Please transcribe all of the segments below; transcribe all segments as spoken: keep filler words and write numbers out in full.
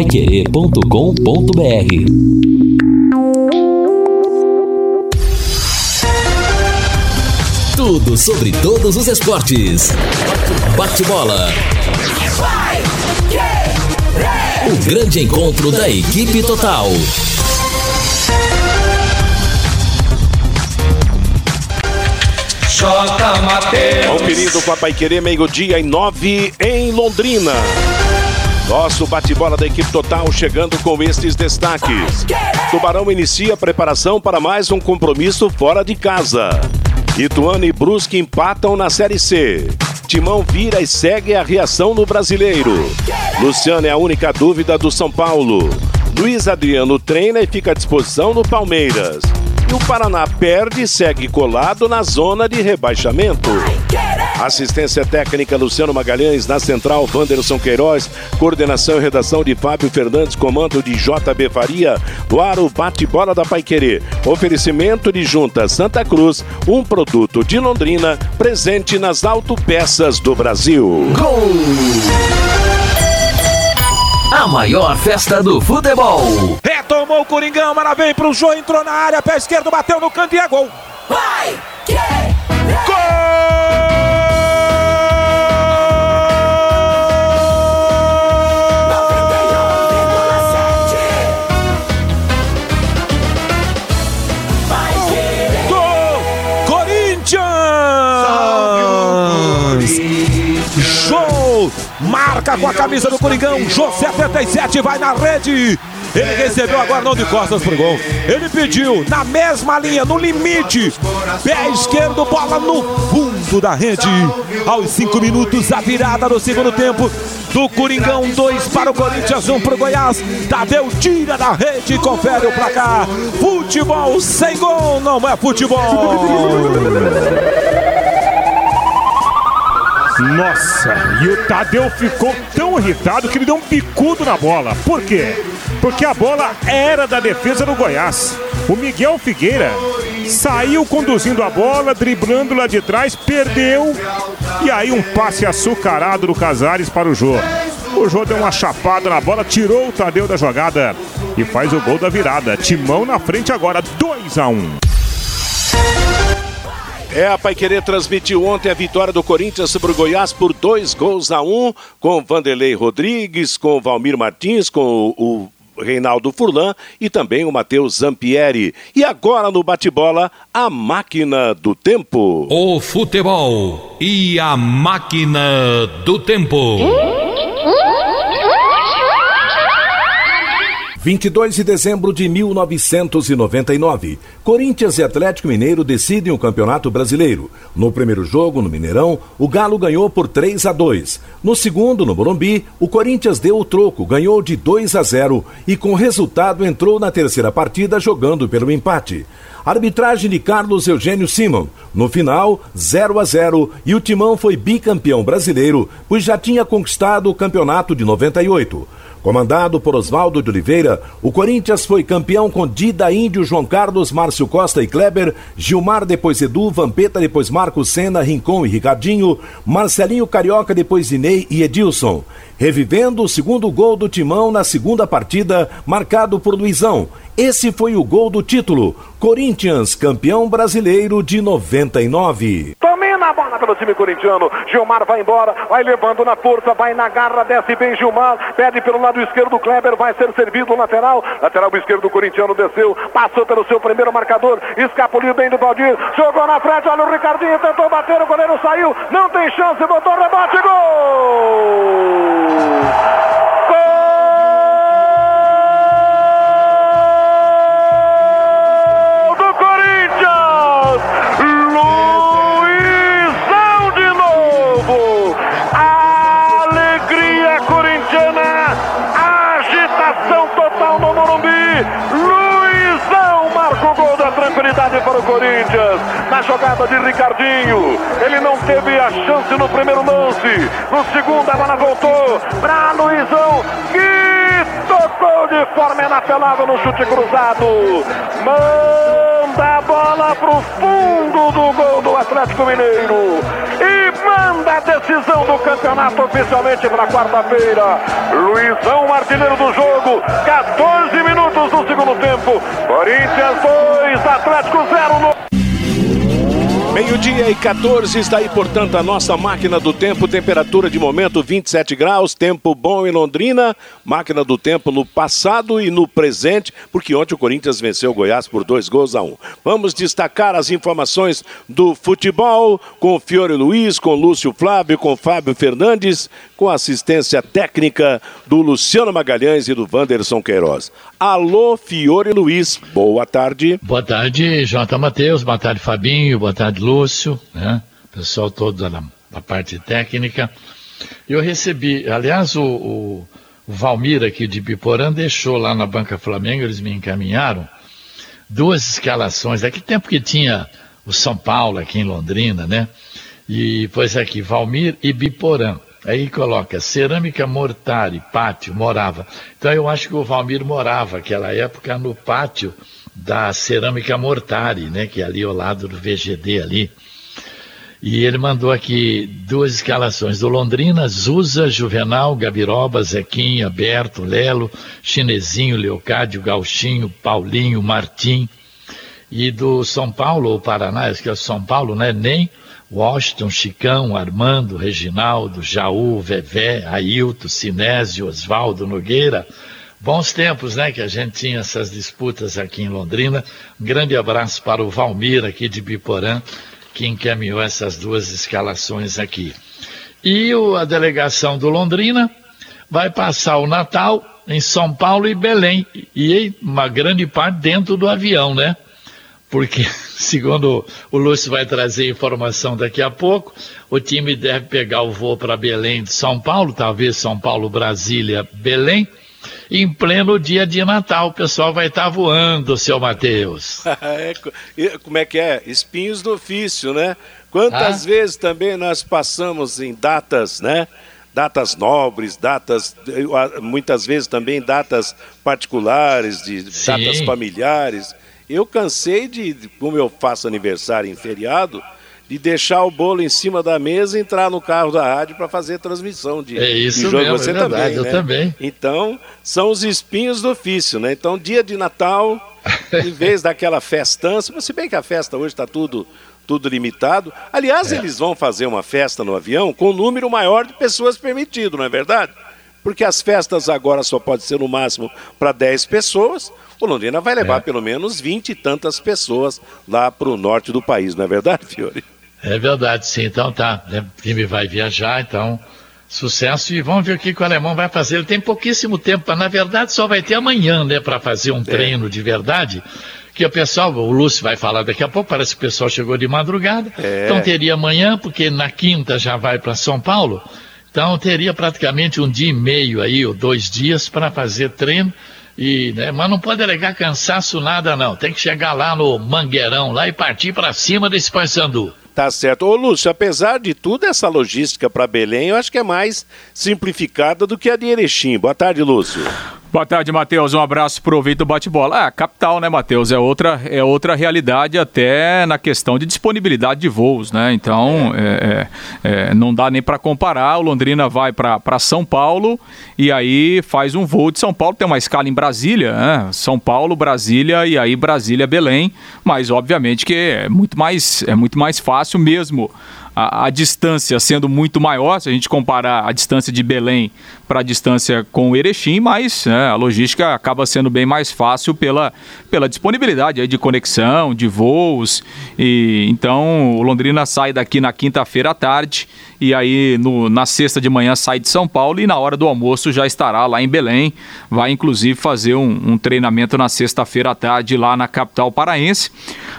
pai querer ponto com ponto br. Tudo sobre todos os esportes. Bate-bola. O grande encontro da equipe total. Jota Matheus. Conferindo com a Paiquerê, meio-dia e nove em Londrina. Nosso bate-bola da equipe total chegando com estes destaques. Tubarão inicia a preparação para mais um compromisso fora de casa. Ituano e Brusque empatam na Série C. Timão vira e segue a reação no Brasileiro. Luciano é a única dúvida do São Paulo. Luiz Adriano treina e fica à disposição no Palmeiras. E o Paraná perde e segue colado na zona de rebaixamento. Assistência técnica Luciano Magalhães, na central Vanderson Queiroz, coordenação e redação de Fábio Fernandes, comando de J B Faria, do ar o bate-bola da Paiquerê. Oferecimento de Junta Santa Cruz, um produto de Londrina, presente nas autopeças do Brasil. Gol! A maior festa do futebol. Retomou o Coringão, maravilha pro João, entrou na área, pé esquerdo, bateu no canto e é gol. Vai! Gol! Marca com a camisa do Coringão, Jô setenta e sete, vai na rede. Ele recebeu agora, não de costas pro gol. Ele pediu, na mesma linha, no limite. Pé esquerdo, bola no fundo da rede. Aos cinco minutos, a virada do segundo tempo. Do Coringão, dois para o Corinthians, um para o Goiás. Tadeu tira da rede e confere o placar. Futebol sem gol, não é futebol. Nossa, e o Tadeu ficou tão irritado que ele deu um bicudo na bola. Por quê? Porque a bola era da defesa do Goiás. O Miguel Figueira saiu conduzindo a bola, driblando lá de trás, perdeu. E aí um passe açucarado do Casares para o Jô. O Jô deu uma chapada na bola, tirou o Tadeu da jogada e faz o gol da virada. Timão na frente agora, dois a um. É, a Paiquerê transmitiu ontem a vitória do Corinthians sobre o Goiás por dois gols a um, com Vanderlei Rodrigues, com Valmir Martins, com o, o Reinaldo Furlan e também o Matheus Zampieri. E agora no bate-bola, a máquina do tempo. O futebol e a máquina do tempo. vinte e dois de dezembro de mil novecentos e noventa e nove, Corinthians e Atlético Mineiro decidem o Campeonato Brasileiro. No primeiro jogo, no Mineirão, o Galo ganhou por três a dois. No segundo, no Morumbi, o Corinthians deu o troco, ganhou de dois a zero e com resultado entrou na terceira partida jogando pelo empate. Arbitragem de Carlos Eugênio Simão. No final, zero a zero e o Timão foi bicampeão brasileiro, pois já tinha conquistado o campeonato de noventa e oito. Comandado por Osvaldo de Oliveira, o Corinthians foi campeão com Dida, Índio, João Carlos, Márcio Costa e Kleber, Gilmar, depois Edu, Vampeta, depois Marcos, Senna, Rincon e Ricardinho, Marcelinho Carioca, depois Inei e Edilson. Revivendo o segundo gol do Timão na segunda partida, marcado por Luizão. Esse foi o gol do título. Corinthians, campeão brasileiro de noventa e nove. Domina a bola pelo time corintiano. Gilmar vai embora, vai levando na força, vai na garra, desce bem Gilmar, pede pelo lado esquerdo, Kleber vai ser servido lateral. Lateral esquerdo do corintiano desceu, passou pelo seu primeiro marcador, escapuliu bem do Valdir, jogou na frente, olha o Ricardinho, tentou bater, o goleiro saiu, não tem chance, botou rebote, gol! Tranquilidade para o Corinthians, na jogada de Ricardinho, ele não teve a chance no primeiro lance, no segundo a bola voltou para Luizão, que tocou de forma inapelável no chute cruzado, manda a bola para o fundo do gol do Atlético Mineiro e manda a decisão do campeonato oficialmente para quarta-feira. Luizão, artilheiro do jogo, quatorze minutos do segundo tempo. Corinthians dois, Atlético zero no... Meio-dia e quatorze, está aí, portanto, a nossa máquina do tempo, temperatura de momento vinte e sete graus, tempo bom em Londrina, máquina do tempo no passado e no presente, porque ontem o Corinthians venceu o Goiás por dois gols a um. Vamos destacar as informações do futebol com o Fiore Luiz, com o Lúcio Flávio, com o Fábio Fernandes, com a assistência técnica do Luciano Magalhães e do Vanderson Queiroz. Alô, Fiore Luiz, boa tarde. Boa tarde, Jota Matheus, boa tarde, Fabinho, boa tarde, Lúcio, né? Pessoal todo da, da parte técnica. Eu recebi, aliás, o, o, o Valmir aqui de Biporã deixou lá na Banca Flamengo, eles me encaminharam, duas escalações. Daquele tempo que tinha o São Paulo aqui em Londrina, né? E pôs aqui, Valmir e Biporã. Aí coloca, Cerâmica Mortari, pátio, morava. Então eu acho que o Valmir morava naquela época no pátio da Cerâmica Mortari, né, que é ali ao lado do V G D ali. E ele mandou aqui duas escalações do Londrina: Zuza, Juvenal, Gabiroba, Zequinha, Berto, Lelo, Chinesinho, Leocádio, Gauchinho, Paulinho, Martim. E do São Paulo ou Paraná, acho que é o São Paulo, né, nem Washington, Chicão, Armando, Reginaldo, Jaú, Vevé, Ailton, Sinésio, Osvaldo, Nogueira. Bons tempos, né, que a gente tinha essas disputas aqui em Londrina. Um grande abraço para o Valmir aqui de Biporã, que encaminhou essas duas escalações aqui. E o, a delegação do Londrina vai passar o Natal em São Paulo e Belém, e uma grande parte dentro do avião, né? Porque, segundo o Lúcio vai trazer informação daqui a pouco, o time deve pegar o voo para Belém de São Paulo, talvez São Paulo, Brasília, Belém, em pleno dia de Natal. O pessoal vai estar tá voando, seu Matheus. Como é que é? Espinhos do ofício, né? Quantas ah. vezes também nós passamos em datas, né? Datas nobres, datas, muitas vezes também datas particulares, de Sim. datas familiares. Eu cansei de, como eu faço aniversário em feriado, de deixar o bolo em cima da mesa e entrar no carro da rádio para fazer transmissão de, é isso de jogo. Mesmo, você é verdade, também, eu né? também. Então, são os espinhos do ofício, né? Então, dia de Natal, em vez daquela festança, mas se bem que a festa hoje está tudo, tudo limitado. Aliás, é. eles vão fazer uma festa no avião com o um número maior de pessoas permitido, não é verdade? Porque as festas agora só podem ser no máximo para dez pessoas. O Londrina vai levar é. pelo menos vinte e tantas pessoas lá para o norte do país, não é verdade, Fiore? É verdade, sim. Então tá, o time vai viajar, então sucesso. E vamos ver o que o alemão vai fazer. Ele tem pouquíssimo tempo, pra, na verdade só vai ter amanhã, né, para fazer um é. treino de verdade. Que o pessoal, o Lúcio vai falar daqui a pouco, parece que o pessoal chegou de madrugada. É. Então teria amanhã, porque na quinta já vai para São Paulo. Então teria praticamente um dia e meio aí, ou dois dias, para fazer treino. E, né, mas não pode alegar cansaço nada não, tem que chegar lá no Mangueirão lá e partir para cima desse Paysandu. Tá certo. Ô Lúcio, apesar de tudo essa logística para Belém, eu acho que é mais simplificada do que a de Erechim. Boa tarde, Lúcio. Boa tarde, Matheus. Um abraço pro Vitor Bate-Bola. Ah, capital, né, Matheus? É outra, é outra realidade até na questão de disponibilidade de voos, né? Então, é. É, é, não dá nem para comparar. O Londrina vai para São Paulo e aí faz um voo de São Paulo. Tem uma escala em Brasília, né? São Paulo, Brasília e aí Brasília-Belém. Mas, obviamente, que é muito mais, é muito mais fácil mesmo. A, a distância sendo muito maior, se a gente comparar a distância de Belém para a distância com o Erechim, mas né, a logística acaba sendo bem mais fácil pela, pela disponibilidade aí de conexão, de voos. E, então, o Londrina sai daqui na quinta-feira à tarde e aí no, na sexta de manhã sai de São Paulo e na hora do almoço já estará lá em Belém. Vai, inclusive, fazer um, um treinamento na sexta-feira à tarde lá na capital paraense.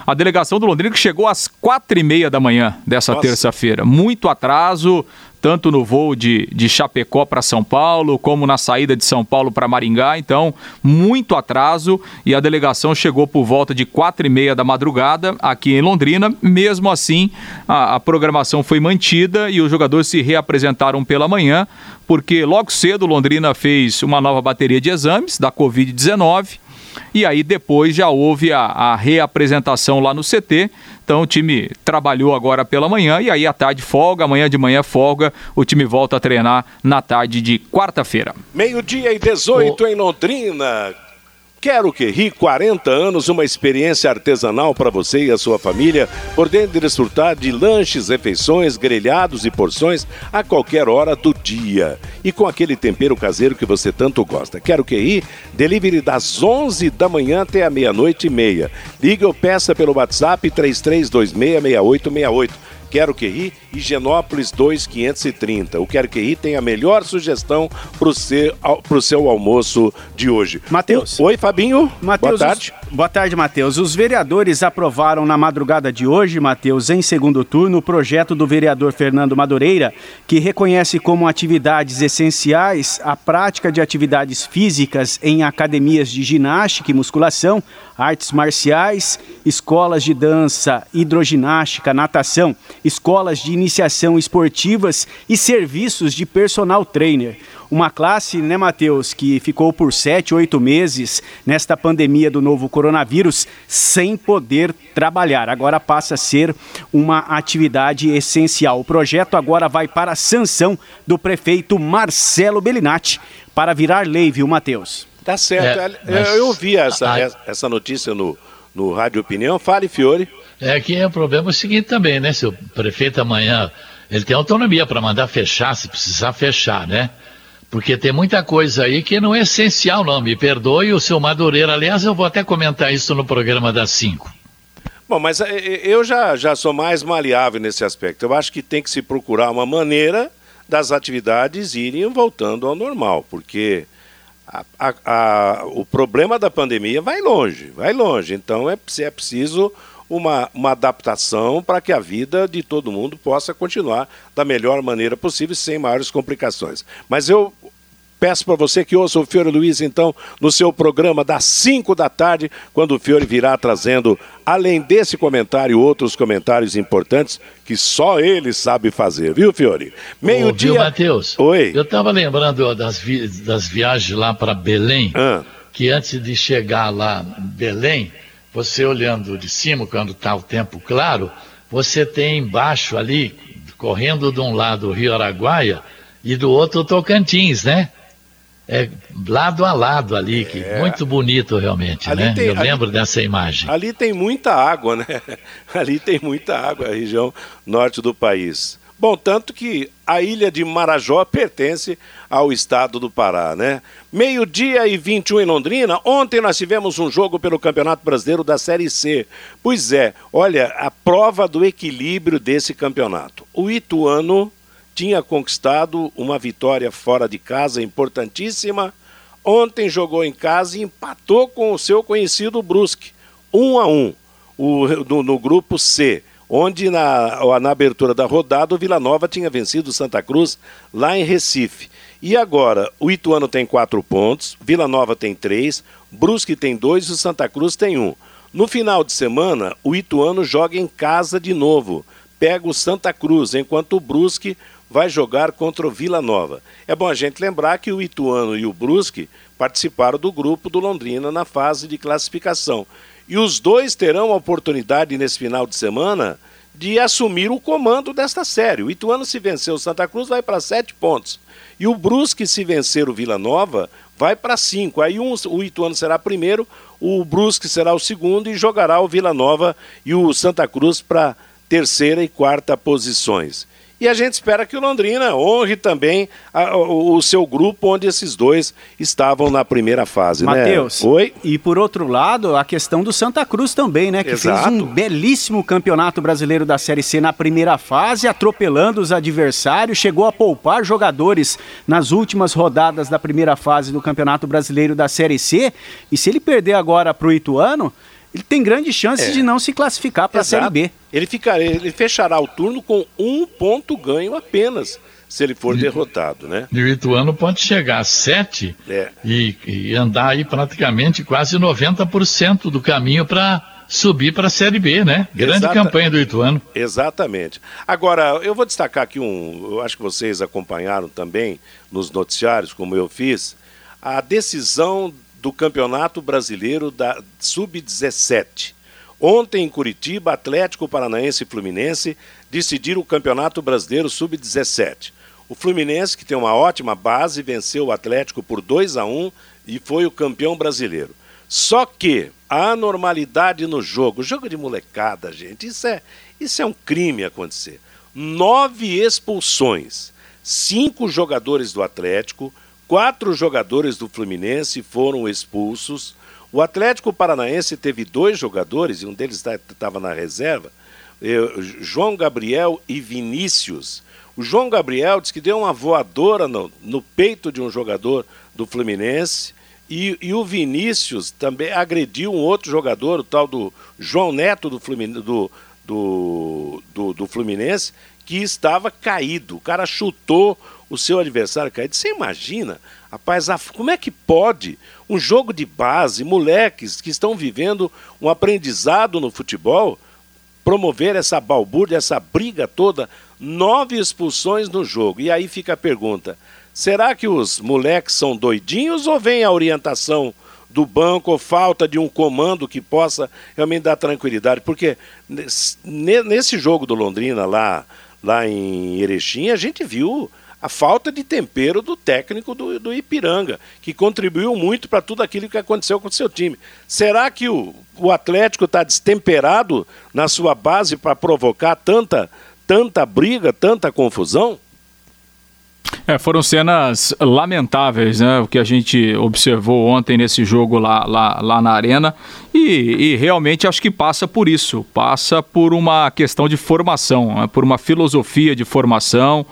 A delegação do Londrina que chegou às quatro e meia da manhã dessa Nossa. terça feira. Muito atraso, tanto no voo de, de Chapecó para São Paulo, como na saída de São Paulo para Maringá, então muito atraso, e a delegação chegou por volta de quatro e meia da madrugada aqui em Londrina. Mesmo assim, a, a programação foi mantida e os jogadores se reapresentaram pela manhã, porque logo cedo Londrina fez uma nova bateria de exames da covid dezenove e aí depois já houve a, a reapresentação lá no C T. Então o time trabalhou agora pela manhã e aí à tarde folga, amanhã de manhã folga, o time volta a treinar na tarde de quarta-feira. Meio-dia e dezoito o... em Londrina. Quero que ri, quarenta anos, uma experiência artesanal para você e a sua família, podendo desfrutar de lanches, refeições, grelhados e porções a qualquer hora do dia. E com aquele tempero caseiro que você tanto gosta. Quero que ri, delivery das onze da manhã até a meia-noite e meia. Liga ou peça pelo WhatsApp três três dois seis, seis oito seis oito. Quero que ri, Higienópolis dois mil quinhentos e trinta. O Quero que ri tem a melhor sugestão pro seu, pro seu almoço de hoje. Matheus. Oi, Fabinho. Mateus, boa tarde. Os, boa tarde, Matheus. Os vereadores aprovaram na madrugada de hoje, Matheus, em segundo turno, o projeto do vereador Fernando Madureira, que reconhece como atividades essenciais a prática de atividades físicas em academias de ginástica e musculação, artes marciais, escolas de dança, hidroginástica, natação, escolas de iniciação esportivas e serviços de personal trainer. Uma classe, né, Matheus, que ficou por sete, oito meses nesta pandemia do novo coronavírus sem poder trabalhar. Agora passa a ser uma atividade essencial. O projeto agora vai para a sanção do prefeito Marcelo Bellinati para virar lei, viu, Matheus? Tá certo. É, mas... Eu ouvi essa, essa notícia no, no Rádio Opinião. Fale, Fiore. É que é o problema é o seguinte também, né? Se o prefeito amanhã... Ele tem autonomia para mandar fechar, se precisar fechar, né? Porque tem muita coisa aí que não é essencial, não. Me perdoe o seu Madureira. Aliás, eu vou até comentar isso no programa das cinco. Bom, mas eu já, já sou mais maleável nesse aspecto. Eu acho que tem que se procurar uma maneira das atividades irem voltando ao normal. Porque a, a, a, o problema da pandemia vai longe, vai longe. Então é, é preciso... Uma, uma adaptação para que a vida de todo mundo possa continuar da melhor maneira possível, sem maiores complicações. Mas eu peço para você que ouça o Fiore Luiz, então, no seu programa das cinco da tarde, quando o Fiore virá trazendo, além desse comentário, outros comentários importantes que só ele sabe fazer. Viu, Fiore? Meio-dia... Ô, viu, Matheus? Oi. Eu estava lembrando das, vi... das viagens lá para Belém, ah. que antes de chegar lá em Belém... Você olhando de cima, quando está o tempo claro, você tem embaixo ali, correndo de um lado o Rio Araguaia e do outro o Tocantins, né? É lado a lado ali, que é muito bonito realmente, ali né? Tem, Eu ali, lembro dessa imagem. Ali tem muita água, né? Ali tem muita água, a região norte do país. Bom, tanto que a ilha de Marajó pertence ao estado do Pará, né? Meio-dia e vinte e um em Londrina. Ontem nós tivemos um jogo pelo Campeonato Brasileiro da Série C. Pois é, olha, a prova do equilíbrio desse campeonato. O Ituano tinha conquistado uma vitória fora de casa importantíssima. Ontem jogou em casa e empatou com o seu conhecido Brusque. Um a um, o, no, no grupo C. Onde na, na abertura da rodada o Vila Nova tinha vencido o Santa Cruz lá em Recife. E agora o Ituano tem quatro pontos, Vila Nova tem três, Brusque tem dois e o Santa Cruz tem um. No final de semana o Ituano joga em casa de novo, pega o Santa Cruz, enquanto o Brusque vai jogar contra o Vila Nova. É bom a gente lembrar que o Ituano e o Brusque participaram do grupo do Londrina na fase de classificação. E os dois terão a oportunidade nesse final de semana de assumir o comando desta série. O Ituano, se vencer o Santa Cruz, vai para sete pontos. E o Brusque, se vencer o Vila Nova, vai para cinco. Aí um, o Ituano será primeiro, o Brusque será o segundo e jogará o Vila Nova e o Santa Cruz para terceira e quarta posições. E a gente espera que o Londrina honre também a, o, o seu grupo onde esses dois estavam na primeira fase, Matheus, né? Oi. E por outro lado, a questão do Santa Cruz também, né? Que Exato. Fez um belíssimo campeonato brasileiro da Série C na primeira fase, atropelando os adversários, chegou a poupar jogadores nas últimas rodadas da primeira fase do Campeonato Brasileiro da Série C. E se ele perder agora para o Ituano, ele tem grande chance é. de não se classificar para a Série B. Ele, ficará, ele fechará o turno com um ponto ganho apenas, se ele for e, derrotado, né? E o Ituano pode chegar a sete é. e, e andar aí praticamente quase noventa por cento do caminho para subir para a Série B, né? Grande Exata, campanha do Ituano. Exatamente. Agora, eu vou destacar aqui um... Eu acho que vocês acompanharam também nos noticiários, como eu fiz, a decisão do Campeonato Brasileiro da sub dezessete. Ontem, em Curitiba, Atlético Paranaense e Fluminense decidiram o Campeonato Brasileiro sub dezessete. O Fluminense, que tem uma ótima base, venceu o Atlético por dois a um e foi o campeão brasileiro. Só que a anormalidade no jogo, jogo de molecada, gente, isso é, isso é um crime acontecer. Nove expulsões, cinco jogadores do Atlético, quatro jogadores do Fluminense foram expulsos. O Atlético Paranaense teve dois jogadores, e um deles estava na reserva, João Gabriel e Vinícius. O João Gabriel disse que deu uma voadora no, no peito de um jogador do Fluminense, e, e o Vinícius também agrediu um outro jogador, o tal do João Neto do Fluminense, do, do, do, do Fluminense, que estava caído. O cara chutou o seu adversário caído. Você imagina, rapaz, como é que pode um jogo de base, moleques que estão vivendo um aprendizado no futebol, promover essa balbúrdia, essa briga toda, nove expulsões no jogo? E aí fica a pergunta, será que os moleques são doidinhos ou vem a orientação do banco, ou falta de um comando que possa realmente dar tranquilidade? Porque nesse jogo do Londrina lá, lá em Erechim, a gente viu a falta de tempero do técnico do, do Ipiranga, que contribuiu muito para tudo aquilo que aconteceu com o seu time. Será que o, o Atlético está destemperado na sua base para provocar tanta, tanta briga, tanta confusão? É, foram cenas lamentáveis, né? O que a gente observou ontem nesse jogo lá, lá, lá na Arena. E, e realmente acho que passa por isso. Passa por uma questão de formação, né? Por uma filosofia de formação,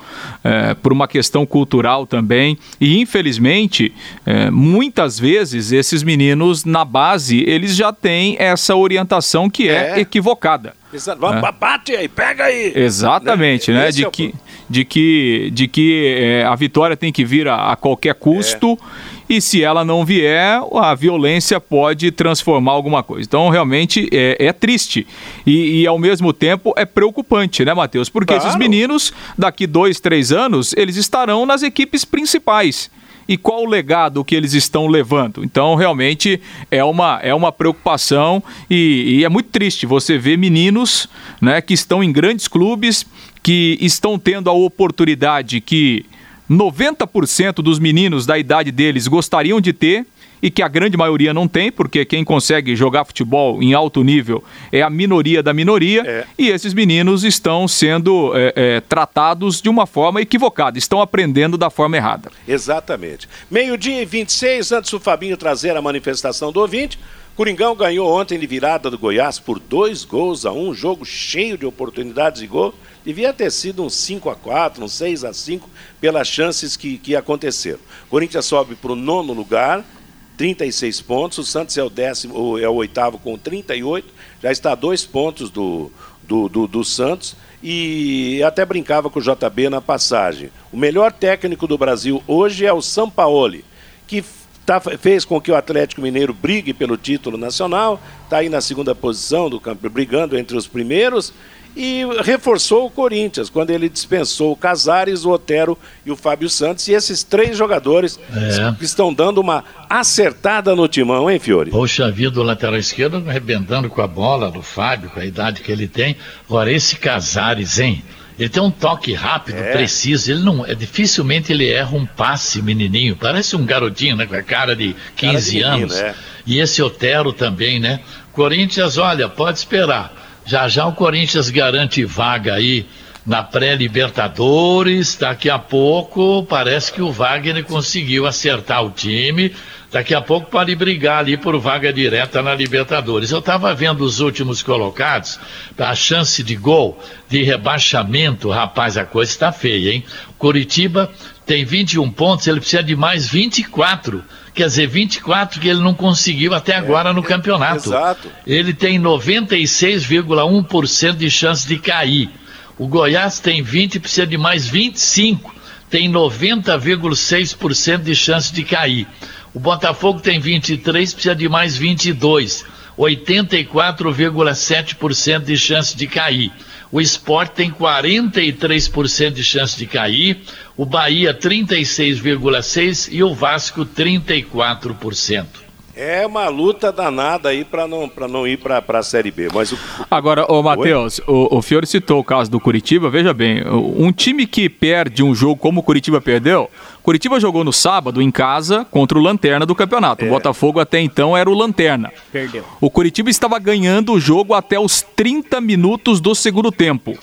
é, por uma questão cultural também. E infelizmente, é, muitas vezes esses meninos na base, eles já têm essa orientação que é, é. equivocada. É. Bate aí, pega aí. Exatamente, né? né? De, é o... que, de que, de que é, a vitória tem que vir a, a qualquer custo, é. E se ela não vier, a violência pode transformar alguma coisa. Então, realmente, é, é triste. E, e, ao mesmo tempo, é preocupante, né, Matheus? Porque claro, esses meninos, daqui dois, três anos, eles estarão nas equipes principais. E qual o legado que eles estão levando? Então, realmente, é uma, é uma preocupação e, e é muito triste você ver meninos, né, que estão em grandes clubes, que estão tendo a oportunidade que noventa por cento dos meninos da idade deles gostariam de ter, e que a grande maioria não tem, porque quem consegue jogar futebol em alto nível é a minoria da minoria, é. E esses meninos estão sendo é, é, tratados de uma forma equivocada, estão aprendendo da forma errada. Exatamente. Meio-dia e vinte e seis, antes do Fabinho trazer a manifestação do ouvinte, Coringão ganhou ontem de virada do Goiás por dois gols a um, jogo cheio de oportunidades de gol, devia ter sido um cinco a quatro, um seis a cinco, pelas chances que, que aconteceram. Corinthians sobe para o nono lugar, trinta e seis pontos, o Santos é o, décimo, é o oitavo com trinta e oito, já está a dois pontos do, do, do, do Santos, e até brincava com o J B na passagem. O melhor técnico do Brasil hoje é o Sampaoli, que tá, fez com que o Atlético Mineiro brigue pelo título nacional, está aí na segunda posição do campo, brigando entre os primeiros, e reforçou o Corinthians, quando ele dispensou o Casares, o Otero e o Fábio Santos, e esses três jogadores é. que estão dando uma acertada no timão, hein, Fiore? Poxa vida, o lateral esquerdo arrebentando com a bola do Fábio, com a idade que ele tem. Agora, esse Casares, hein? Ele tem um toque rápido, é. preciso, ele não, é, dificilmente ele erra um passe, menininho, parece um garotinho, né, com a cara de quinze cara de menino, anos. É. E esse Otero também, né? Corinthians, olha, pode esperar. Já já o Corinthians garante vaga aí na pré-Libertadores, daqui a pouco parece que o Wagner conseguiu acertar o time, daqui a pouco pode brigar ali por vaga direta na Libertadores. Eu estava vendo os últimos colocados, a chance de gol, de rebaixamento, rapaz, a coisa está feia, hein? Coritiba tem vinte e um pontos, ele precisa de mais vinte e quatro. Quer dizer, vinte e quatro que ele não conseguiu até agora é, no campeonato. Exato. Ele tem noventa e seis vírgula um por cento de chance de cair. O Goiás tem vinte, precisa de mais vinte e cinco. Tem noventa vírgula seis por cento de chance de cair. O Botafogo tem vinte e três, precisa de mais vinte e dois. oitenta e quatro vírgula sete por cento de chance de cair. O Sport tem quarenta e três por cento de chance de cair, o Bahia trinta e seis vírgula seis por cento e o Vasco trinta e quatro por cento. É uma luta danada aí para não, não ir para a Série B. Mas o... Agora, ô Matheus, o, o Fiore citou o caso do Curitiba. Veja bem, um time que perde um jogo como o Curitiba perdeu, Curitiba jogou no sábado em casa contra o Lanterna do campeonato. É. O Botafogo até então era o Lanterna. Perdeu. O Curitiba estava ganhando o jogo até os trinta minutos do segundo tempo.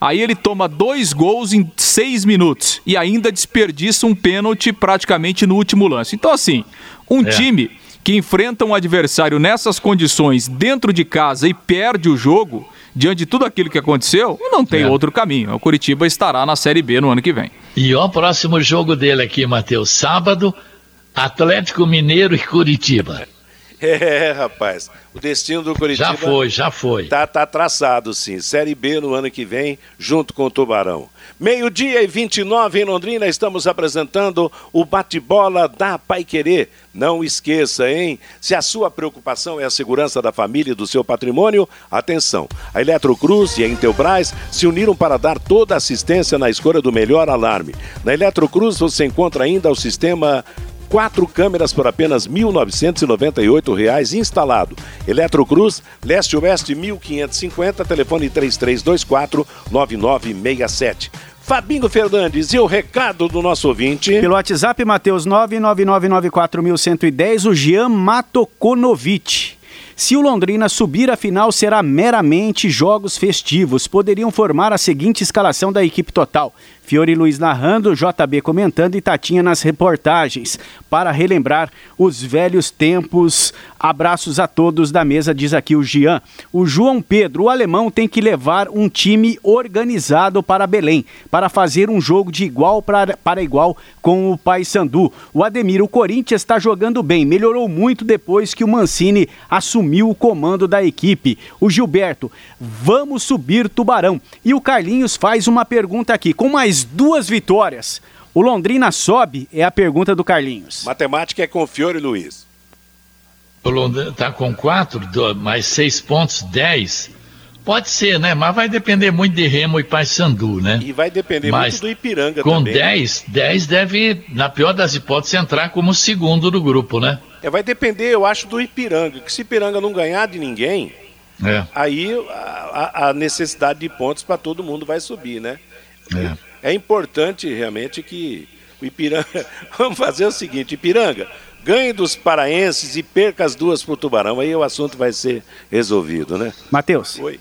Aí ele toma dois gols em seis minutos e ainda desperdiça um pênalti praticamente no último lance. Então, assim, um é. time... que enfrenta um adversário nessas condições dentro de casa e perde o jogo, diante de tudo aquilo que aconteceu, não tem é. outro caminho. O Curitiba estará na Série B no ano que vem. E ó, o próximo jogo dele aqui, Matheus, sábado, Atlético Mineiro e Curitiba. É, rapaz, o destino do Curitiba... Já foi, já foi. Tá, tá traçado, sim. Série B no ano que vem, junto com o Tubarão. Meio-dia e vinte e nove em Londrina, estamos apresentando o bate-bola da Paiquerê. Não esqueça, hein? Se a sua preocupação é a segurança da família e do seu patrimônio, atenção. A Eletrocruz e a Intelbras se uniram para dar toda a assistência na escolha do melhor alarme. Na Eletrocruz você encontra ainda o sistema... Quatro câmeras por apenas mil novecentos e noventa e oito reais instalado. Eletrocruz, leste-oeste mil quinhentos e cinquenta, telefone três três dois quatro nove nove seis sete. Fabinho Fernandes e o recado do nosso ouvinte. Pelo WhatsApp, Matheus, nove nove nove nove quatro um um zero, o Jean Matokonovic. Se o Londrina subir a final, será meramente jogos festivos. Poderiam formar a seguinte escalação da equipe total. Fiore Luiz narrando, J B comentando e Tatinha nas reportagens. Para relembrar os velhos tempos, abraços a todos da mesa, diz aqui o Jean. O João Pedro, o alemão, tem que levar um time organizado para Belém, para fazer um jogo de igual para, para igual com o Paysandu. O Ademir, o Corinthians está jogando bem, melhorou muito depois que o Mancini assumiu o comando da equipe. O Gilberto, vamos subir Tubarão. E o Carlinhos faz uma pergunta aqui, com mais duas vitórias, o Londrina sobe? É a pergunta do Carlinhos. Matemática é com o Fiore Luiz. O Londrina tá com quatro, mais seis pontos, dez. Pode ser, né? Mas vai depender muito de Remo e Paysandu, né? E vai depender Mas muito do Ipiranga com também. Com dez, dez deve, na pior das hipóteses, entrar como segundo do grupo, né? É, vai depender, eu acho, do Ipiranga. Que se Ipiranga não ganhar de ninguém, é. aí a, a necessidade de pontos para todo mundo vai subir, né? É. é importante, realmente, que o Ipiranga... Vamos fazer o seguinte, Ipiranga... Ganhe dos paraenses e perca as duas pro Tubarão. Aí o assunto vai ser resolvido, né? Matheus. Oi.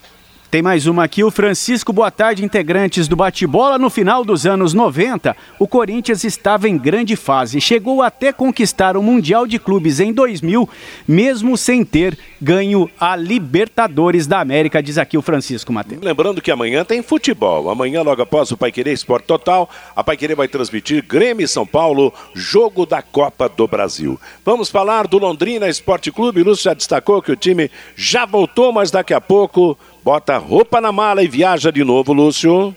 Tem mais uma aqui, o Francisco, boa tarde, integrantes do bate-bola. No final dos anos noventa, o Corinthians estava em grande fase. Chegou até conquistar o Mundial de Clubes em dois mil, mesmo sem ter ganho a Libertadores da América, diz aqui o Francisco, Matheus. Lembrando que amanhã tem futebol. Amanhã, logo após o Paiquerê Esporte Total, a Paiquerê vai transmitir Grêmio e São Paulo, jogo da Copa do Brasil. Vamos falar do Londrina Esporte Clube. O Lúcio já destacou que o time já voltou, mas daqui a pouco... Bota roupa na mala e viaja de novo, Lúcio.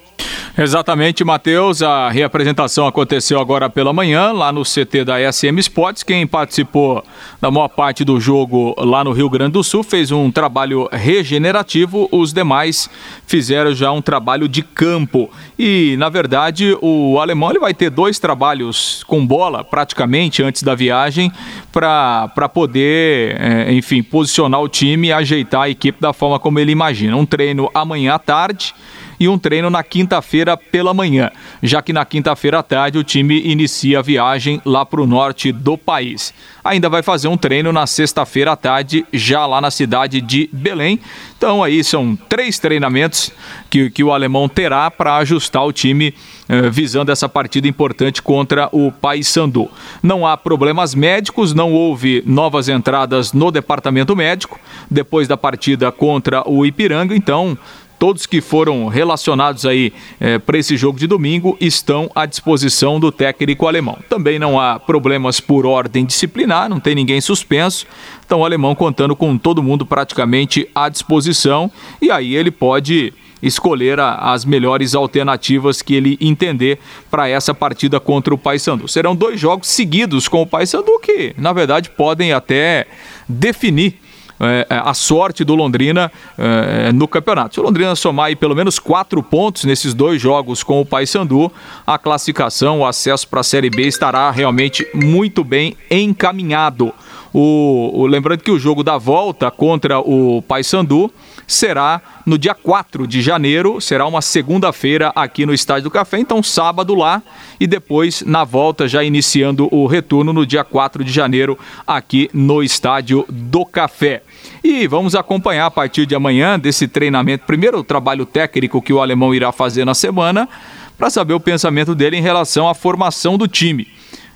Exatamente, Matheus. A reapresentação aconteceu agora pela manhã, lá no C T da S M Sports. Quem participou da maior parte do jogo lá no Rio Grande do Sul fez um trabalho regenerativo. Os demais fizeram já um trabalho de campo. E, na verdade, o alemão ele vai ter dois trabalhos com bola, praticamente, antes da viagem, para poder, é, enfim, posicionar o time e ajeitar a equipe da forma como ele imagina. Um treino amanhã à tarde e um treino na quinta-feira pela manhã, já que na quinta-feira à tarde o time inicia a viagem lá para o norte do país. Ainda vai fazer um treino na sexta-feira à tarde, já lá na cidade de Belém. Então aí são três treinamentos que, que o alemão terá para ajustar o time eh, visando essa partida importante contra o Paysandu. Não há problemas médicos, não houve novas entradas no departamento médico depois da partida contra o Ipiranga, então... Todos que foram relacionados aí eh, para esse jogo de domingo estão à disposição do técnico alemão. Também não há problemas por ordem disciplinar, não tem ninguém suspenso. Então o alemão contando com todo mundo praticamente à disposição e aí ele pode escolher a, as melhores alternativas que ele entender para essa partida contra o Paysandu. Serão dois jogos seguidos com o Paysandu que, na verdade, podem até definir É, a sorte do Londrina é, no campeonato. Se o Londrina somar aí pelo menos quatro pontos nesses dois jogos com o Paysandu, a classificação, o acesso para a Série B estará realmente muito bem encaminhado. O, o, lembrando que o jogo da volta contra o Paysandu será no dia quatro de janeiro, será uma segunda-feira aqui no Estádio do Café, então sábado lá e depois na volta já iniciando o retorno no dia quatro de janeiro aqui no Estádio do Café. E vamos acompanhar a partir de amanhã desse treinamento, primeiro o trabalho técnico que o alemão irá fazer na semana para saber o pensamento dele em relação à formação do time.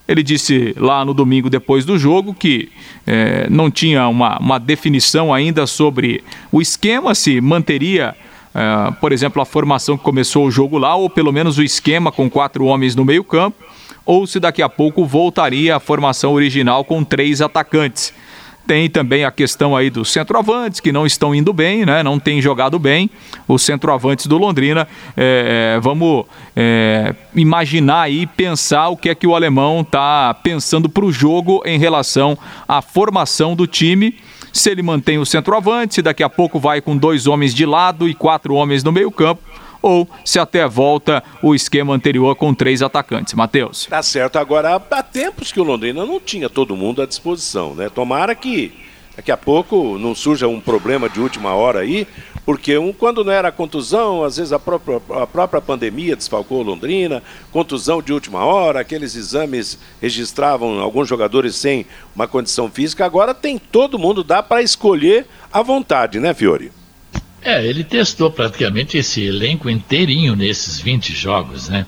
Ele disse lá no domingo depois do jogo que eh, não tinha uma, uma definição ainda sobre o esquema, se manteria, eh, por exemplo, a formação que começou o jogo lá, ou pelo menos o esquema com quatro homens no meio campo, ou se daqui a pouco voltaria à formação original com três atacantes. Tem também a questão aí dos centroavantes, que não estão indo bem, né? Não tem jogado bem. Os centroavantes do Londrina, é, vamos é, imaginar e pensar o que é que o alemão está pensando para o jogo em relação à formação do time. Se ele mantém o centroavante, se daqui a pouco vai com dois homens de lado e quatro homens no meio campo, ou se até volta o esquema anterior com três atacantes. Matheus. Tá certo, agora há tempos que o Londrina não tinha todo mundo à disposição, né? Tomara que daqui a pouco não surja um problema de última hora aí, porque um, quando não era contusão, às vezes a própria, a própria pandemia desfalcou Londrina, contusão de última hora, aqueles exames registravam alguns jogadores sem uma condição física, agora tem todo mundo, dá para escolher à vontade, né, Fiore? É, ele testou praticamente esse elenco inteirinho nesses vinte jogos, né?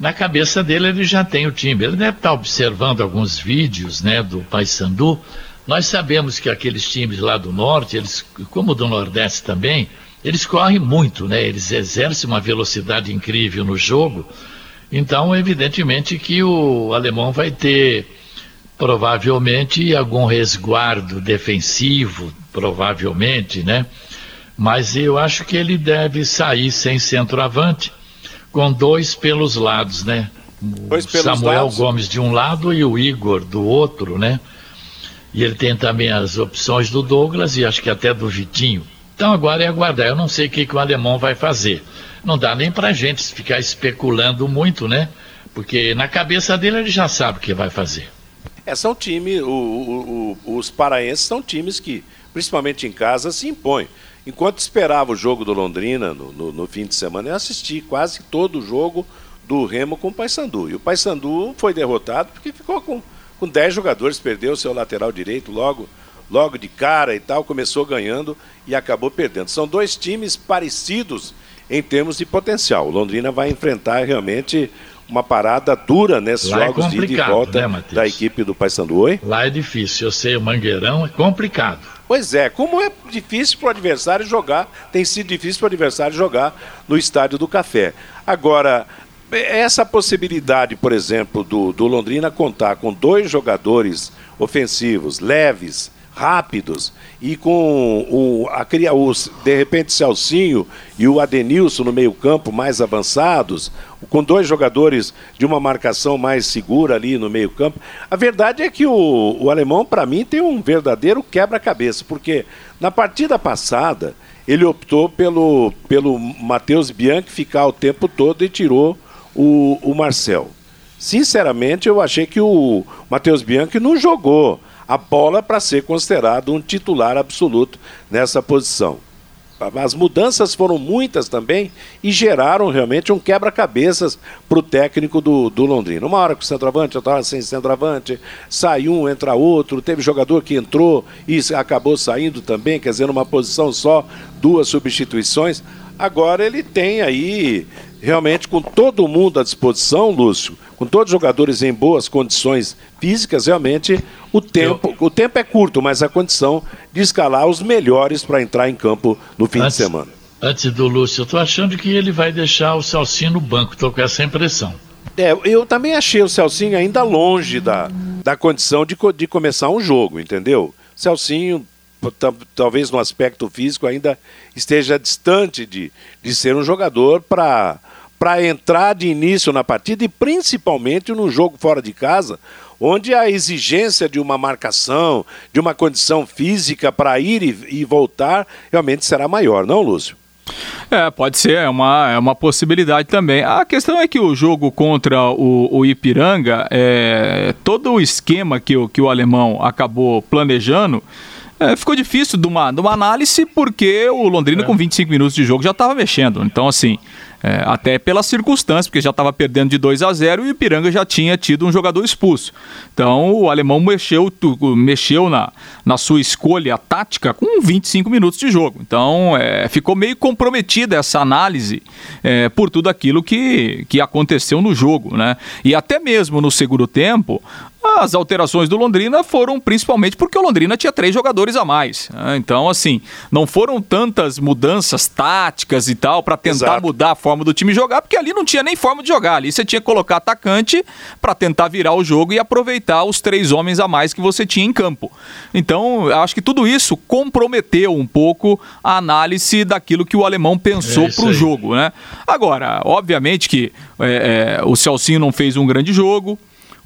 Na cabeça dele ele já tem o time, ele deve estar observando alguns vídeos, né, do Paysandu. Nós sabemos que aqueles times lá do Norte, eles, como do Nordeste também, eles correm muito, né? Eles exercem uma velocidade incrível no jogo, então evidentemente que o alemão vai ter provavelmente algum resguardo defensivo, provavelmente, né? Mas eu acho que ele deve sair sem centroavante, com dois pelos lados, né? O Samuel Gomes de um lado e o Igor do outro, né? E ele tem também as opções do Douglas e acho que até do Vitinho. Então agora é aguardar, eu não sei o que, que o alemão vai fazer. Não dá nem pra gente ficar especulando muito, né? Porque na cabeça dele ele já sabe o que vai fazer. É, são times, os paraenses são times que, principalmente em casa, se impõem. Enquanto esperava o jogo do Londrina no, no, no fim de semana, eu assisti quase todo o jogo do Remo com o Paysandu. E o Paysandu foi derrotado porque ficou com, com dez jogadores, perdeu o seu lateral direito logo, logo de cara e tal, começou ganhando e acabou perdendo. São dois times parecidos em termos de potencial. O Londrina vai enfrentar realmente uma parada dura nesses lá jogos é de, de volta, né, da equipe do Paysandu. Oi? Lá é difícil, eu sei, o Mangueirão é complicado. Pois é, como é difícil para o adversário jogar, tem sido difícil para o adversário jogar no Estádio do Café. Agora, essa possibilidade, por exemplo, do, do Londrina contar com dois jogadores ofensivos, leves, rápidos, e com o, a, o de repente, Celcinho e o Adenilson no meio-campo mais avançados, com dois jogadores de uma marcação mais segura ali no meio-campo. A verdade é que o, o alemão, para mim, tem um verdadeiro quebra-cabeça, porque na partida passada ele optou pelo, pelo Matheus Bianchi ficar o tempo todo e tirou o, o Marcel. Sinceramente, eu achei que o Matheus Bianchi não jogou a bola para ser considerado um titular absoluto nessa posição. As mudanças foram muitas também e geraram realmente um quebra-cabeças para o técnico do, do Londrina. Uma hora com o centroavante, outra hora sem centroavante, sai um, entra outro, teve jogador que entrou e acabou saindo também, quer dizer, numa posição só, duas substituições. Agora ele tem aí, realmente, com todo mundo à disposição, Lúcio, com todos os jogadores em boas condições físicas, realmente o tempo, eu... o tempo é curto, mas a condição de escalar os melhores para entrar em campo no fim antes, de semana. Antes do Lúcio, eu estou achando que ele vai deixar o Celcinho no banco, estou com essa impressão. É, eu também achei o Celcinho ainda longe da, da condição de, de começar um jogo, entendeu? Celcinho, talvez no aspecto físico, ainda esteja distante de, de ser um jogador para... para entrar de início na partida e principalmente num jogo fora de casa, onde a exigência de uma marcação, de uma condição física para ir e, e voltar, realmente será maior, não, Lúcio? É, pode ser, é uma, é uma possibilidade também. A questão é que o jogo contra o, o Ipiranga, é, todo o esquema que o, que o alemão acabou planejando, é, ficou difícil de uma, de uma análise, porque o Londrina é. com vinte e cinco minutos de jogo já estava mexendo. Então, assim, é, até pelas circunstâncias, porque já estava perdendo de dois a zero e o Ipiranga já tinha tido um jogador expulso. Então, o alemão mexeu, mexeu na, na sua escolha tática com vinte e cinco minutos de jogo. Então, é, ficou meio comprometida essa análise é, por tudo aquilo que, que aconteceu no jogo, né? E até mesmo no segundo tempo, as alterações do Londrina foram principalmente porque o Londrina tinha três jogadores a mais. Né? Então, assim, não foram tantas mudanças táticas e tal para tentar Exato. mudar a forma do time jogar, porque ali não tinha nem forma de jogar. Ali você tinha que colocar atacante para tentar virar o jogo e aproveitar os três homens a mais que você tinha em campo. Então, acho que tudo isso comprometeu um pouco a análise daquilo que o alemão pensou é para o jogo. Né? Agora, obviamente que é, é, o Celcinho não fez um grande jogo,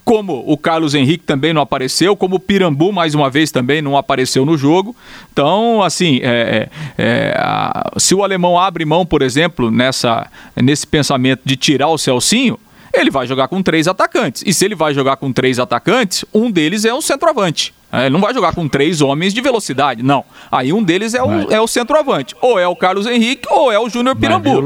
como o Carlos Henrique também não apareceu, como o Pirambu, mais uma vez, também não apareceu no jogo. Então, assim, é, é, a, se o alemão abre mão, por exemplo, nessa, nesse pensamento de tirar o Celcinho, ele vai jogar com três atacantes. E se ele vai jogar com três atacantes, um deles é um centroavante. Ele não vai jogar com três homens de velocidade, não. Aí um deles é o, mas... é o centroavante. Ou é o Carlos Henrique, ou é o Júnior Pirambu.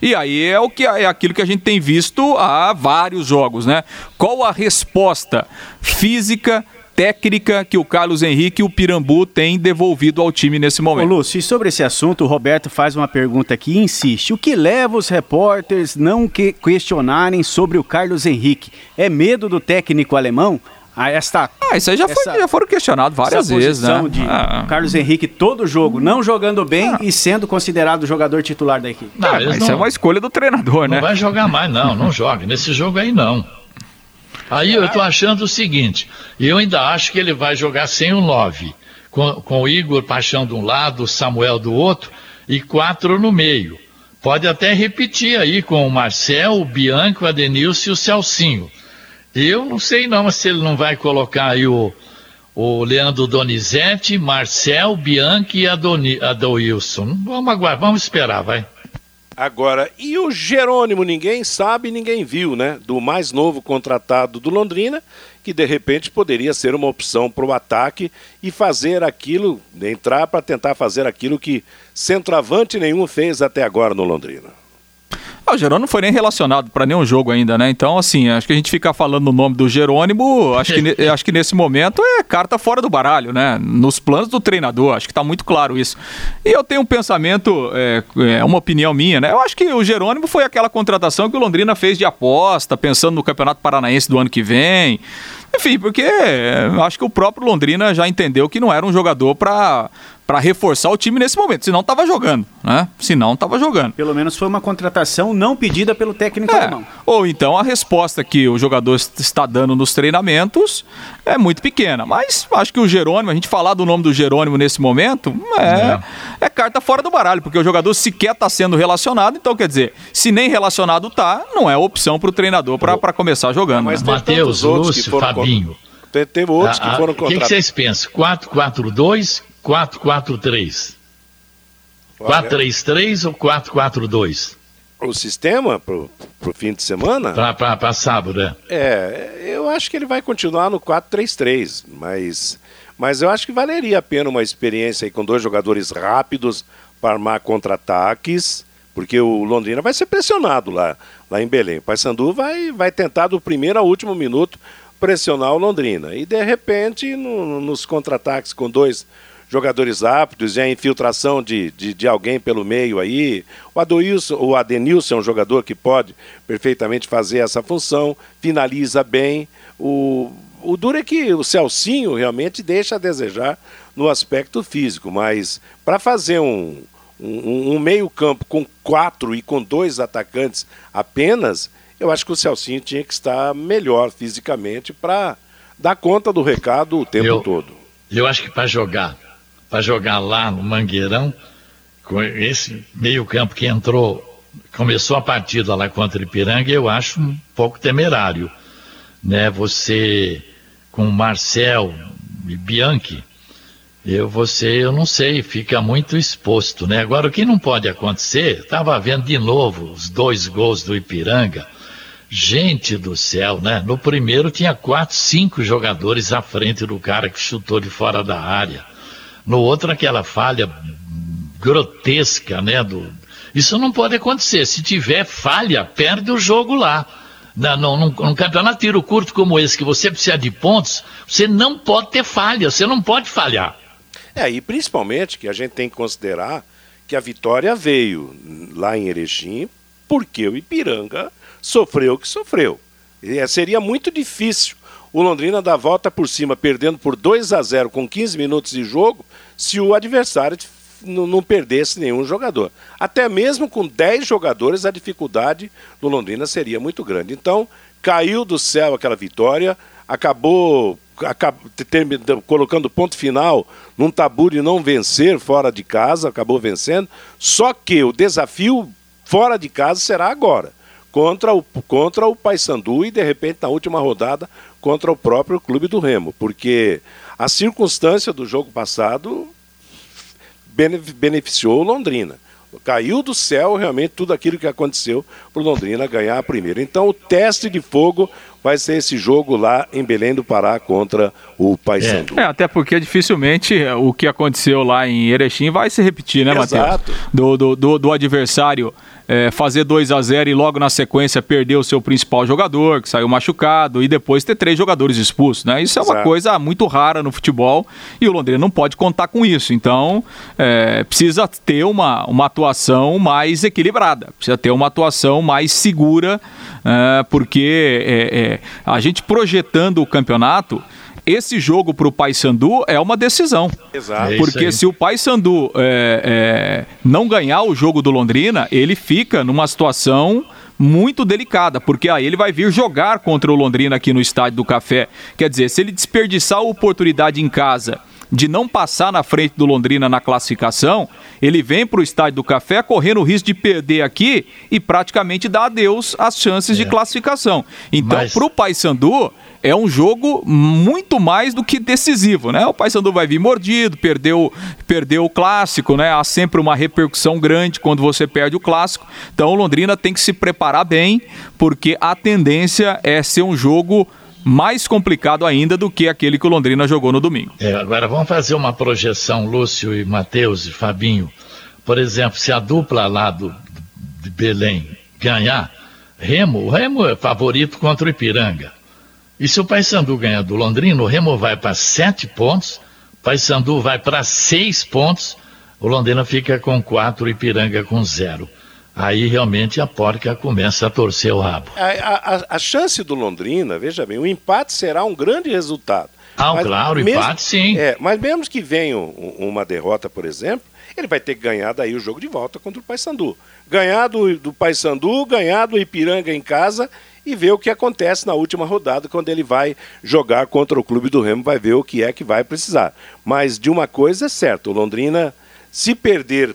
E aí é, o que, é aquilo que a gente tem visto há vários jogos, né? Qual a resposta física, técnica que o Carlos Henrique e o Pirambu têm devolvido ao time nesse momento? Ô Lúcio, e sobre esse assunto, o Roberto faz uma pergunta aqui e insiste. O que leva os repórteres não que questionarem sobre o Carlos Henrique? É medo do técnico alemão? Ah, esta, ah, isso aí já, essa, foi, já foram questionados várias vezes, né? De ah. Carlos Henrique todo jogo não jogando bem ah. e sendo considerado jogador titular da equipe. Não, é, mas não, isso é uma escolha do treinador, não, né? Não vai jogar mais, não, não joga. Nesse jogo aí, não. Aí eu tô achando o seguinte, eu ainda acho que ele vai jogar sem um nove, com, com o Igor Paixão de um lado, o Samuel do outro e quatro no meio. Pode até repetir aí com o Marcel, o Bianco, o Adenilson e o Celcinho. Eu não sei não se ele não vai colocar aí o, o Leandro Donizete, Marcel, Bianchi e Adoilson. Vamos aguardar, vamos esperar, vai. Agora, e o Jerônimo? Ninguém sabe, ninguém viu, né? Do mais novo contratado do Londrina, que de repente poderia ser uma opção para o ataque e fazer aquilo, entrar para tentar fazer aquilo que centroavante nenhum fez até agora no Londrina. O Jerônimo não foi nem relacionado para nenhum jogo ainda, né? Então, assim, acho que a gente ficar falando o nome do Jerônimo, acho que, acho que nesse momento é carta fora do baralho, né? Nos planos do treinador, acho que tá muito claro isso. E eu tenho um pensamento, é, é uma opinião minha, né? Eu acho que o Jerônimo foi aquela contratação que o Londrina fez de aposta, pensando no Campeonato Paranaense do ano que vem. Enfim, porque acho que o próprio Londrina já entendeu que não era um jogador para... para reforçar o time nesse momento, senão estava jogando, né? Senão estava jogando. Pelo menos foi uma contratação não pedida pelo técnico é. alemão. Ou então a resposta que o jogador está dando nos treinamentos é muito pequena, mas acho que o Jerônimo, a gente falar do nome do Jerônimo nesse momento, é, é. é carta fora do baralho, porque o jogador sequer está sendo relacionado, então quer dizer, se nem relacionado está, não é opção para o treinador para começar jogando. Mas né? Matheus, Lúcio, Fabinho. Contra... Teve outros ah, que foram contratados. O que vocês pensam? quatro quatro dois... quatro quatro três. quatro três três ou quatro quatro dois? O sistema pro, pro fim de semana? Para sábado, né? É, eu acho que ele vai continuar no quatro três três, mas, mas eu acho que valeria a pena uma experiência aí com dois jogadores rápidos para armar contra-ataques, porque o Londrina vai ser pressionado lá, lá em Belém. O Paysandu vai, vai tentar do primeiro ao último minuto pressionar o Londrina. E de repente, no, nos contra-ataques com dois jogadores rápidos e a infiltração de, de, de alguém pelo meio aí. O Adoilson, o Adenilson é um jogador que pode perfeitamente fazer essa função, finaliza bem. O, o duro é que o Celcinho realmente deixa a desejar no aspecto físico, mas para fazer um, um, um meio-campo com quatro e com dois atacantes apenas, eu acho que o Celcinho tinha que estar melhor fisicamente para dar conta do recado o tempo eu, todo. Eu acho que para jogar. Para jogar lá no Mangueirão, com esse meio-campo que entrou, começou a partida lá contra o Ipiranga, eu acho um pouco temerário. Né? Você, com o Marcel e Bianchi, eu, você, eu não sei, fica muito exposto, né? Agora, o que não pode acontecer, estava vendo de novo os dois gols do Ipiranga, gente do céu, né? No primeiro tinha quatro, cinco jogadores à frente do cara que chutou de fora da área. No outro, aquela falha grotesca, né? Do... Isso não pode acontecer. Se tiver falha, perde o jogo lá. Na, num, num, num campeonato de tiro curto como esse, que você precisa de pontos, você não pode ter falha, você não pode falhar. É, e principalmente que a gente tem que considerar que a vitória veio lá em Erechim porque o Ipiranga sofreu o que sofreu. E seria muito difícil o Londrina dar a volta por cima, perdendo por dois a zero com quinze minutos de jogo, se o adversário não perdesse nenhum jogador. Até mesmo com dez jogadores, a dificuldade do Londrina seria muito grande. Então, caiu do céu aquela vitória, acabou, acabou ter, colocando ponto final num tabu de não vencer fora de casa, acabou vencendo. Só que o desafio fora de casa será agora, contra o, contra o Paysandu e, de repente, na última rodada, contra o próprio Clube do Remo, porque a circunstância do jogo passado beneficiou o Londrina. Caiu do céu realmente tudo aquilo que aconteceu para o Londrina ganhar a primeira. Então o teste de fogo vai ser esse jogo lá em Belém do Pará contra o Paysandu. É, até porque dificilmente o que aconteceu lá em Erechim vai se repetir, né, Matheus? Do, do, do, do adversário é, fazer dois a zero e logo na sequência perder o seu principal jogador, que saiu machucado, e depois ter três jogadores expulsos, né? Isso é uma Exato. coisa muito rara no futebol e o Londrina não pode contar com isso. Então é, precisa ter uma, uma atuação mais equilibrada, precisa ter uma atuação mais segura, é, porque... É, é, a gente projetando o campeonato, esse jogo para o Paysandu é uma decisão. Exato. É porque se o Paysandu é, é, não ganhar o jogo do Londrina, ele fica numa situação muito delicada, porque aí ele vai vir jogar contra o Londrina aqui no Estádio do Café. Quer dizer, se ele desperdiçar a oportunidade em casa de não passar na frente do Londrina na classificação, ele vem para o Estádio do Café correndo o risco de perder aqui e praticamente dar adeus às chances é. de classificação. Então, Mas... para o Paysandu, é um jogo muito mais do que decisivo, né? O Paysandu vai vir mordido, perdeu, perdeu o clássico, né? Há sempre uma repercussão grande quando você perde o clássico. Então, o Londrina tem que se preparar bem, porque a tendência é ser um jogo mais complicado ainda do que aquele que o Londrina jogou no domingo. É, agora vamos fazer uma projeção, Lúcio e Matheus e Fabinho. Por exemplo, se a dupla lá do, de Belém ganhar, Remo, o Remo é favorito contra o Ipiranga. E se o Paysandu ganhar do Londrina, o Remo vai para sete pontos, o Paysandu vai para seis pontos, o Londrina fica com quatro, o Ipiranga com zero. Aí realmente a porca começa a torcer o rabo. A, a, a chance do Londrina, veja bem, o empate será um grande resultado. Ah, mas, claro, mesmo, empate sim. É, mas mesmo que venha um, uma derrota, por exemplo, ele vai ter que ganhar daí o jogo de volta contra o Paysandu. Ganhar do, do Paysandu, ganhar do Ipiranga em casa e ver o que acontece na última rodada quando ele vai jogar contra o Clube do Remo, vai ver o que é que vai precisar. Mas de uma coisa é certa, o Londrina se perder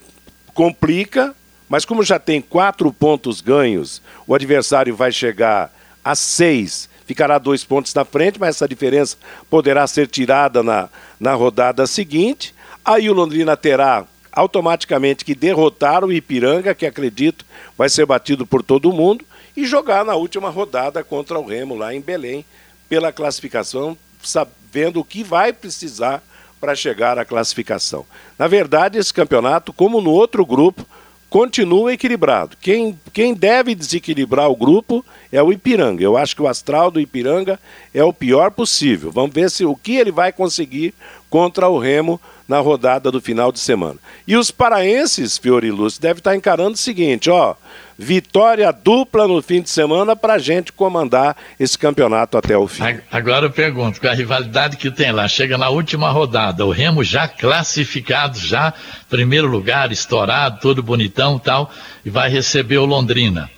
complica. Mas como já tem quatro pontos ganhos, o adversário vai chegar a seis, ficará dois pontos na frente, mas essa diferença poderá ser tirada na, na rodada seguinte. Aí o Londrina terá automaticamente que derrotar o Ipiranga, que acredito vai ser batido por todo mundo, e jogar na última rodada contra o Remo lá em Belém, pela classificação, sabendo o que vai precisar para chegar à classificação. Na verdade, esse campeonato, como no outro grupo, continua equilibrado. Quem, quem deve desequilibrar o grupo é o Ipiranga. Eu acho que o astral do Ipiranga é o pior possível. Vamos ver se, o que ele vai conseguir contra o Remo na rodada do final de semana. E os paraenses, Fiore Luiz, devem estar encarando o seguinte, ó, vitória dupla no fim de semana para a gente comandar esse campeonato até o fim. Agora eu pergunto, com a rivalidade que tem lá, chega na última rodada, o Remo já classificado, já primeiro lugar, estourado, todo bonitão e tal, e vai receber o Londrina.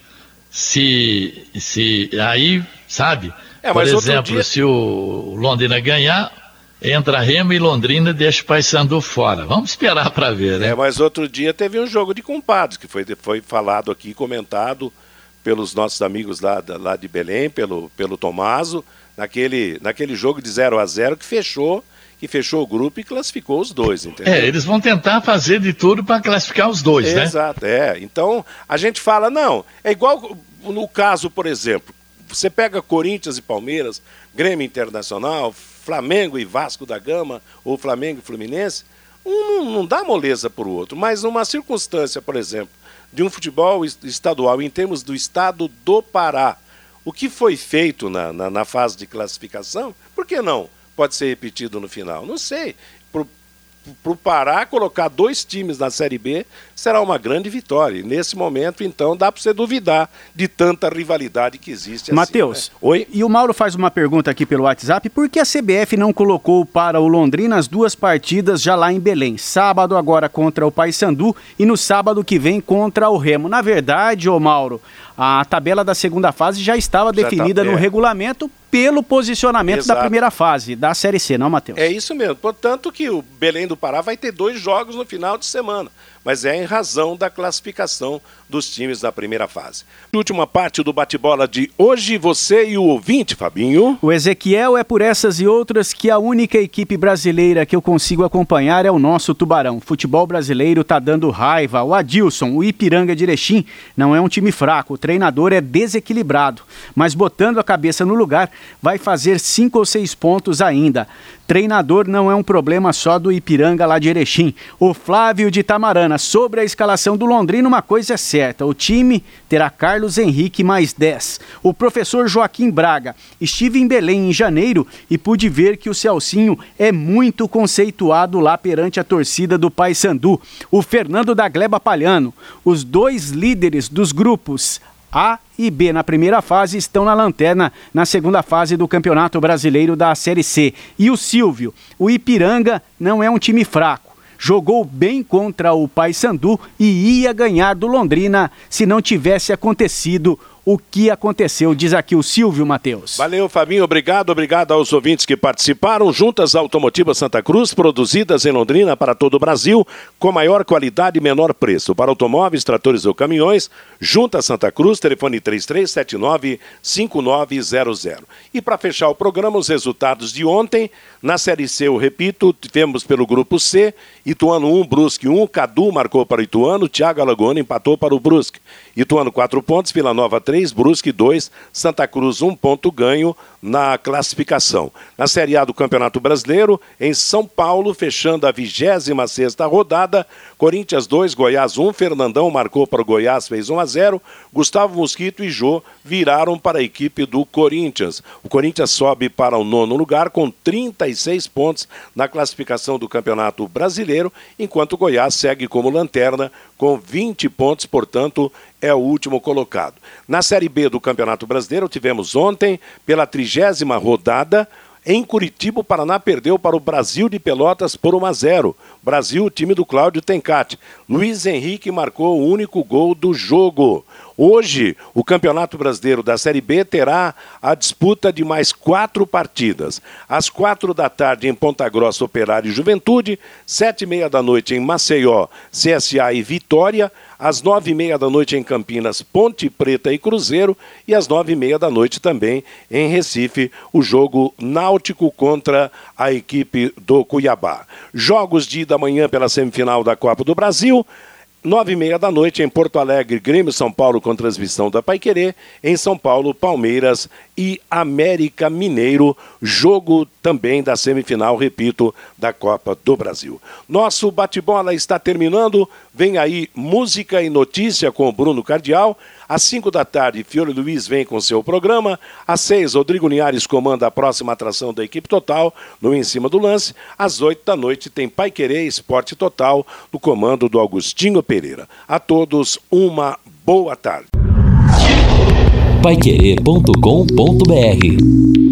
Se, se aí, sabe, é, por exemplo, dia... se o Londrina ganhar... Entra Remo e Londrina e deixa o Paysandu fora. Vamos esperar para ver, né? É, mas outro dia teve um jogo de compadres, que foi, foi falado aqui, comentado pelos nossos amigos lá, lá de Belém, pelo, pelo Tomaso, naquele, naquele jogo de zero a zero que fechou que fechou o grupo e classificou os dois, entendeu? É, eles vão tentar fazer de tudo para classificar os dois, é, né? Exato, é. Então, a gente fala, não, é igual no caso, por exemplo, você pega Corinthians e Palmeiras, Grêmio Internacional, Flamengo e Vasco da Gama, ou Flamengo e Fluminense, um não dá moleza para o outro, mas numa circunstância, por exemplo, de um futebol estadual, em termos do estado do Pará, o que foi feito na, na, na fase de classificação, por que não pode ser repetido no final? Não sei. Para o Pará, colocar dois times na Série B será uma grande vitória. E nesse momento, então, dá para você duvidar de tanta rivalidade que existe. Matheus, assim, né? Oi? E o Mauro faz uma pergunta aqui pelo WhatsApp. Por que a C B F não colocou para o Londrina as duas partidas já lá em Belém? Sábado agora contra o Paysandu e no sábado que vem contra o Remo. Na verdade, ô Mauro, a tabela da segunda fase já estava já definida tá no regulamento pelo posicionamento Exato. Da primeira fase da Série C, não, Matheus? É isso mesmo. Portanto que o Belém do Pará vai ter dois jogos no final de semana, mas é em razão da classificação dos times da primeira fase. Última parte do bate-bola de hoje, você e o ouvinte, Fabinho. O Ezequiel, é por essas e outras que a única equipe brasileira que eu consigo acompanhar é o nosso Tubarão. Futebol brasileiro tá dando raiva. O Adilson, o Ipiranga de Erechim, não é um time fraco. O treinador é desequilibrado, mas botando a cabeça no lugar, vai fazer cinco ou seis pontos ainda. Treinador não é um problema só do Ipiranga lá de Erechim. O Flávio de Tamarana, sobre a escalação do Londrina, uma coisa é certa, o time terá Carlos Henrique mais dez. O professor Joaquim Braga, estive em Belém em janeiro e pude ver que o Celcinho é muito conceituado lá perante a torcida do Paysandu. O Fernando da Gleba Palhano, os dois líderes dos grupos A e B na primeira fase estão na lanterna na segunda fase do Campeonato Brasileiro da Série C. E o Silvio, o Ipiranga não é um time fraco. Jogou bem contra o Paysandu e ia ganhar do Londrina se não tivesse acontecido o que aconteceu, diz aqui o Silvio, Matheus. Valeu, Fabinho, obrigado, obrigado aos ouvintes que participaram. Juntas Automotivas Santa Cruz, produzidas em Londrina para todo o Brasil, com maior qualidade e menor preço. Para automóveis, tratores ou caminhões, Juntas Santa Cruz, telefone três três sete nove, cinco nove zero zero. E para fechar o programa, os resultados de ontem, na Série C, eu repito, tivemos pelo Grupo C, Ituano um, Brusque um, Cadu marcou para o Ituano, Thiago Alagoano empatou para o Brusque. Ituano quatro pontos, Vila Nova três, Brusque dois, Santa Cruz um ponto ganho na classificação. Na Série A do Campeonato Brasileiro, em São Paulo, fechando a vigésima sexta rodada, Corinthians dois, Goiás um, Fernandão marcou para o Goiás, fez um a zero, Gustavo Mosquito e Jô viraram para a equipe do Corinthians. O Corinthians sobe para o nono lugar com trinta e seis pontos na classificação do Campeonato Brasileiro, enquanto o Goiás segue como lanterna com vinte pontos, portanto, é o último colocado. Na Série B do Campeonato Brasileiro, tivemos ontem, pela trigésima rodada, em Curitiba, o Paraná perdeu para o Brasil de Pelotas por um a zero. Brasil, o time do Cláudio Tencati. Luiz Henrique marcou o único gol do jogo. Hoje, o Campeonato Brasileiro da Série B terá a disputa de mais quatro partidas. Às quatro da tarde, em Ponta Grossa, Operário e Juventude. Sete e meia da noite, em Maceió, C S A e Vitória. Às nove e meia da noite em Campinas, Ponte Preta e Cruzeiro. E às nove e meia da noite também em Recife, o jogo Náutico contra a equipe do Cuiabá. Jogos de ida amanhã pela semifinal da Copa do Brasil. Nove e meia da noite em Porto Alegre, Grêmio São Paulo com transmissão da Paiquerê. Em São Paulo, Palmeiras e América Mineiro, jogo também da semifinal, repito, da Copa do Brasil. Nosso bate-bola está terminando, vem aí música e notícia com o Bruno Cardial. Às cinco da tarde, Fiore Luiz vem com seu programa. Às seis, Rodrigo Linhares comanda a próxima atração da equipe total no Em Cima do Lance. Às oito da noite tem Paiquerê Esporte Total no comando do Augustinho Pereira. A todos uma boa tarde. paiquerê ponto com ponto br